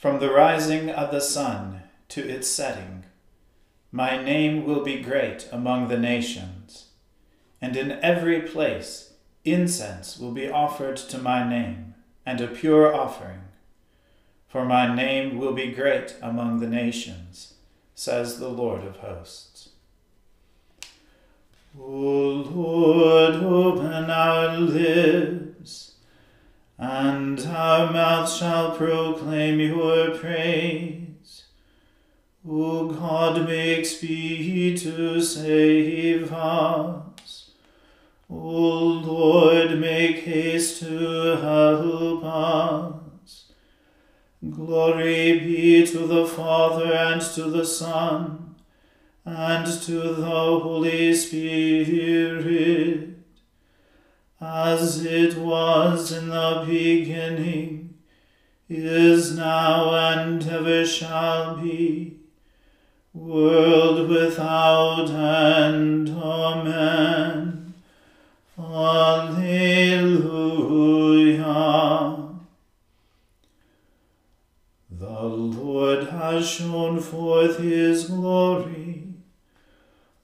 From the rising of the sun to its setting, my name will be great among the nations, and in every place incense will be offered to my name, and a pure offering. For my name will be great among the nations, says the Lord of hosts. O Lord, open our lips, and our mouth shall proclaim your praise. O God, make speed to save us. O Lord, make haste to help us. Glory be to the Father, and to the Son, and to the Holy Spirit, as it was in the beginning, is now, and ever shall be, world without end. Amen. Alleluia. The Lord has shown forth his glory.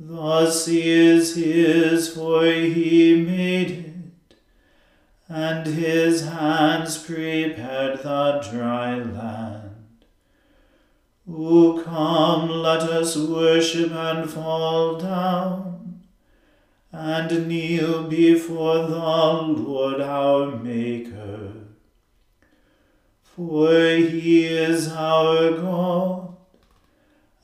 The sea is his, for he made it, and his hands prepared the dry land. O come, let us worship and fall down, and kneel before the Lord our Maker. For he is our God,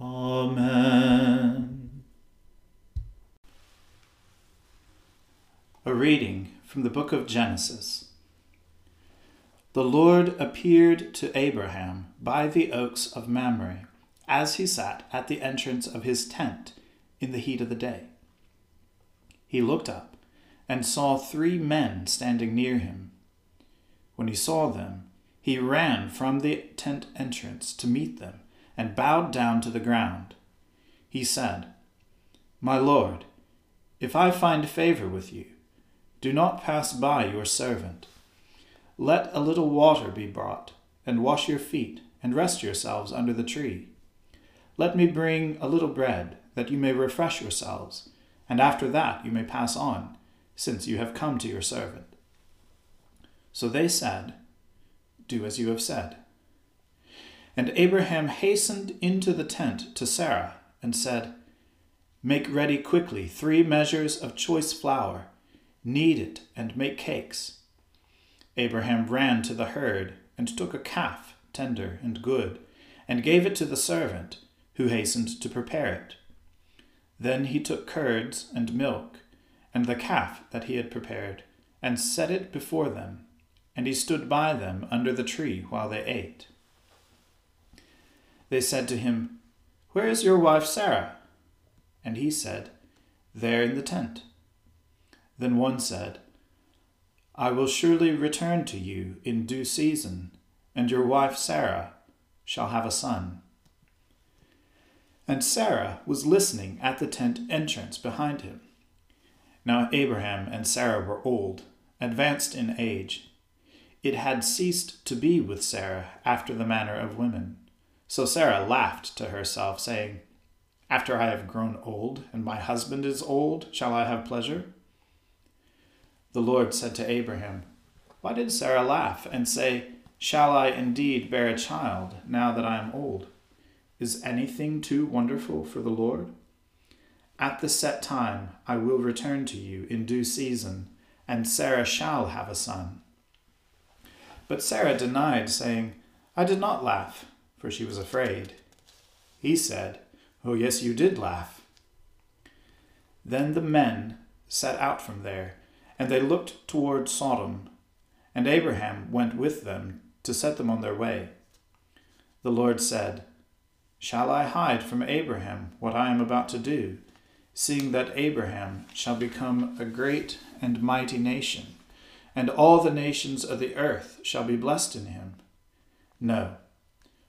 Amen. A reading from the book of Genesis. The Lord appeared to Abraham by the oaks of Mamre, as he sat at the entrance of his tent in the heat of the day. He looked up and saw three men standing near him. When he saw them, he ran from the tent entrance to meet them and bowed down to the ground. He said, "My Lord, if I find favor with you, do not pass by your servant. Let a little water be brought, and wash your feet, and rest yourselves under the tree. Let me bring a little bread, that you may refresh yourselves, and after that you may pass on, since you have come to your servant." So they said, "Do as you have said." And Abraham hastened into the tent to Sarah, and said, "Make ready quickly 3 measures of choice flour, knead it, and make cakes." Abraham ran to the herd and took a calf, tender and good, and gave it to the servant, who hastened to prepare it. Then he took curds and milk, and the calf that he had prepared, and set it before them, and he stood by them under the tree while they ate. They said to him, "Where is your wife Sarah?" And he said, "There in the tent." Then one said, "I will surely return to you in due season, and your wife Sarah shall have a son." And Sarah was listening at the tent entrance behind him. Now Abraham and Sarah were old, advanced in age. It had ceased to be with Sarah after the manner of women. So Sarah laughed to herself, saying, "After I have grown old, and my husband is old, shall I have pleasure?" The Lord said to Abraham, "Why did Sarah laugh and say, 'Shall I indeed bear a child now that I am old?' Is anything too wonderful for the Lord? At the set time I will return to you in due season, and Sarah shall have a son." But Sarah denied, saying, "I did not laugh," for she was afraid. He said, "Oh, yes, you did laugh." Then the men set out from there, and they looked toward Sodom, and Abraham went with them to set them on their way. The Lord said, "Shall I hide from Abraham what I am about to do, seeing that Abraham shall become a great and mighty nation, and all the nations of the earth shall be blessed in him? No,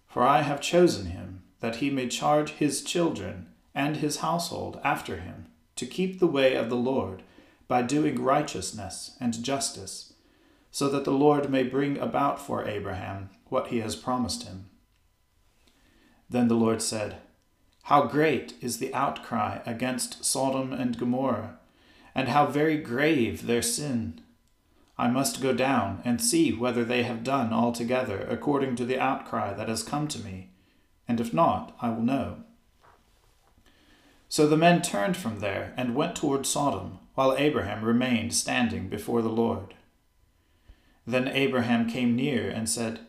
for I have chosen him, that he may charge his children and his household after him, to keep the way of the Lord, by doing righteousness and justice, so that the Lord may bring about for Abraham what he has promised him." Then the Lord said, "How great is the outcry against Sodom and Gomorrah, and how very grave their sin! I must go down and see whether they have done altogether according to the outcry that has come to me, and if not, I will know." So the men turned from there and went toward Sodom, while Abraham remained standing before the Lord. Then Abraham came near and said,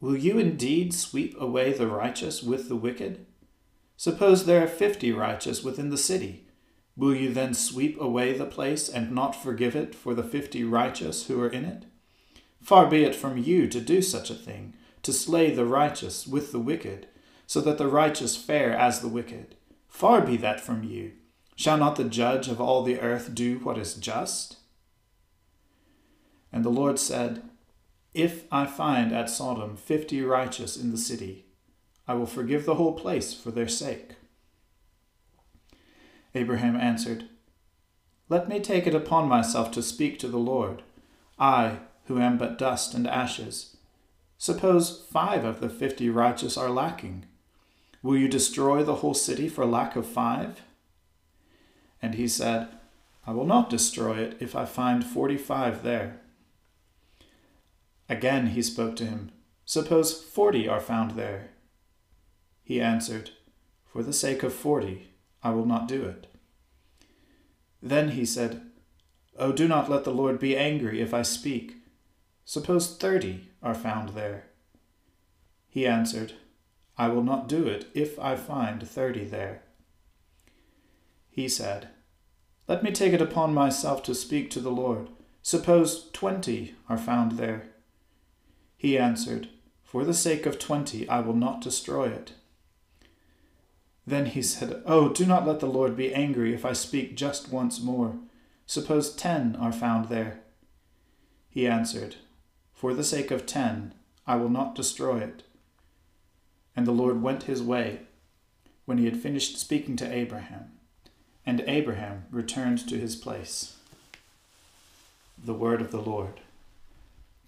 "Will you indeed sweep away the righteous with the wicked? Suppose there are 50 righteous within the city. Will you then sweep away the place and not forgive it for the 50 righteous who are in it? Far be it from you to do such a thing, to slay the righteous with the wicked, so that the righteous fare as the wicked. Far be that from you. Shall not the judge of all the earth do what is just?" And the Lord said, "If I find at Sodom 50 righteous in the city, I will forgive the whole place for their sake." Abraham answered, "Let me take it upon myself to speak to the Lord, I who am but dust and ashes. Suppose 5 of the 50 righteous are lacking. Will you destroy the whole city for lack of 5? And he said, "I will not destroy it if I find 45 there." Again he spoke to him, "Suppose 40 are found there." He answered, "For the sake of 40, I will not do it." Then he said, "Oh, do not let the Lord be angry if I speak. Suppose 30 are found there." He answered, "I will not do it if I find 30 there." He said, "Let me take it upon myself to speak to the Lord. Suppose 20 are found there." He answered, "For the sake of 20, I will not destroy it." Then he said, "Oh, do not let the Lord be angry if I speak just once more. Suppose 10 are found there." He answered, "For the sake of 10, I will not destroy it." And the Lord went his way when he had finished speaking to Abraham, and Abraham returned to his place. The word of the Lord.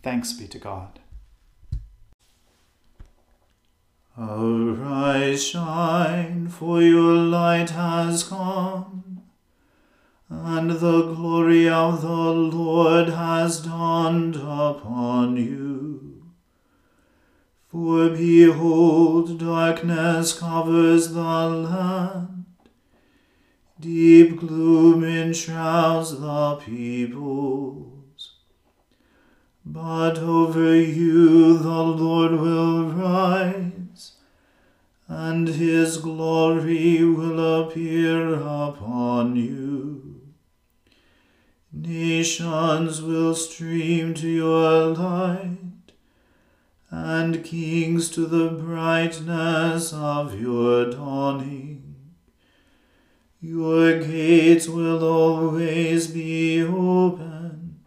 Thanks be to God. Arise, shine, for your light has come, and the glory of the Lord has dawned upon you. For behold, darkness covers the land, deep gloom enshrouds the peoples. But over you the Lord will rise, and his glory will appear upon you. Nations will stream to your light, and kings to the brightness of your dawning. Your gates will always be open.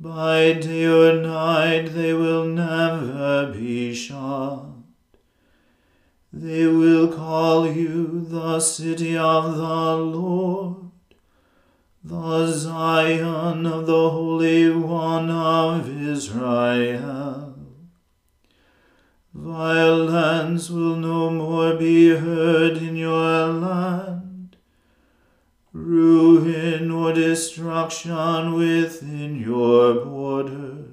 By day or night they will never be shut. They will call you the city of the Lord, the Zion of the Holy One of Israel. Violence will no more be heard in your land, ruin or destruction within your borders.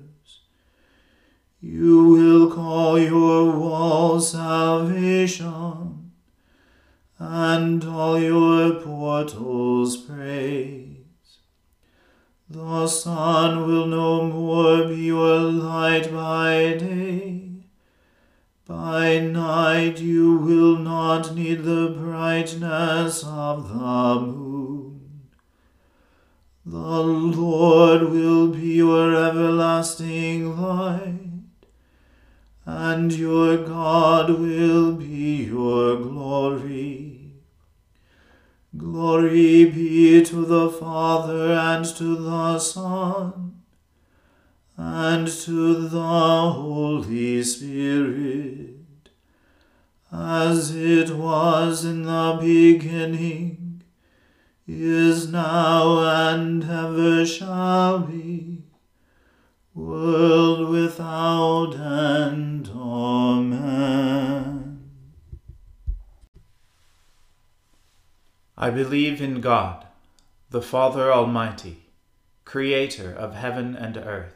You will call your wall salvation, and all your portals praise. The sun will no more be your light by day. By night you will not need the brightness of the moon. The Lord will be your everlasting light, and your God will be your glory. Glory be to the Father, and to the Son, and to the Holy Spirit, as it was in the beginning, is now, and ever shall be, world without end. Amen. I believe in God, the Father Almighty, Creator of heaven and earth.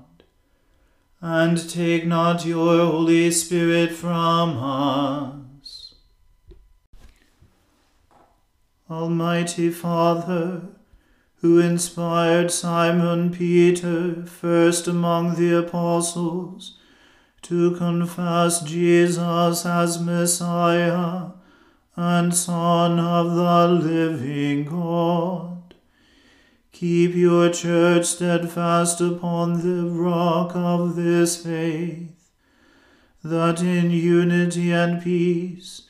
and take not your Holy Spirit from us. Almighty Father, who inspired Simon Peter, first among the apostles, to confess Jesus as Messiah and Son of the living God, keep your church steadfast upon the rock of this faith, that in unity and peace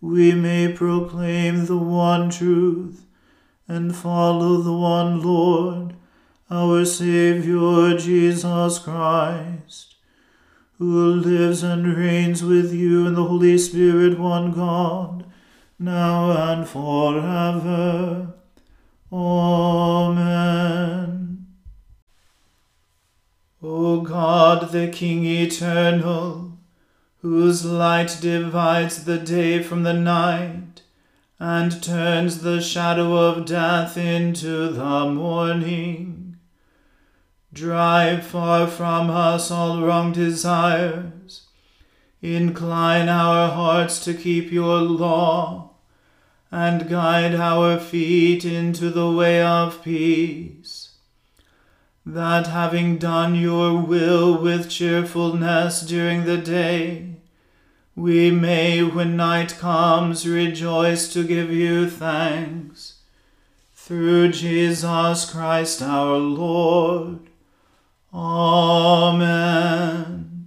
we may proclaim the one truth and follow the one Lord, our Saviour Jesus Christ, who lives and reigns with you in the Holy Spirit, one God, now and forever. Amen. O God, the King eternal, whose light divides the day from the night, and turns the shadow of death into the morning, drive far from us all wrong desires. Incline our hearts to keep your law, and guide our feet into the way of peace, that having done your will with cheerfulness during the day, we may, when night comes, rejoice to give you thanks. Through Jesus Christ our Lord. Amen.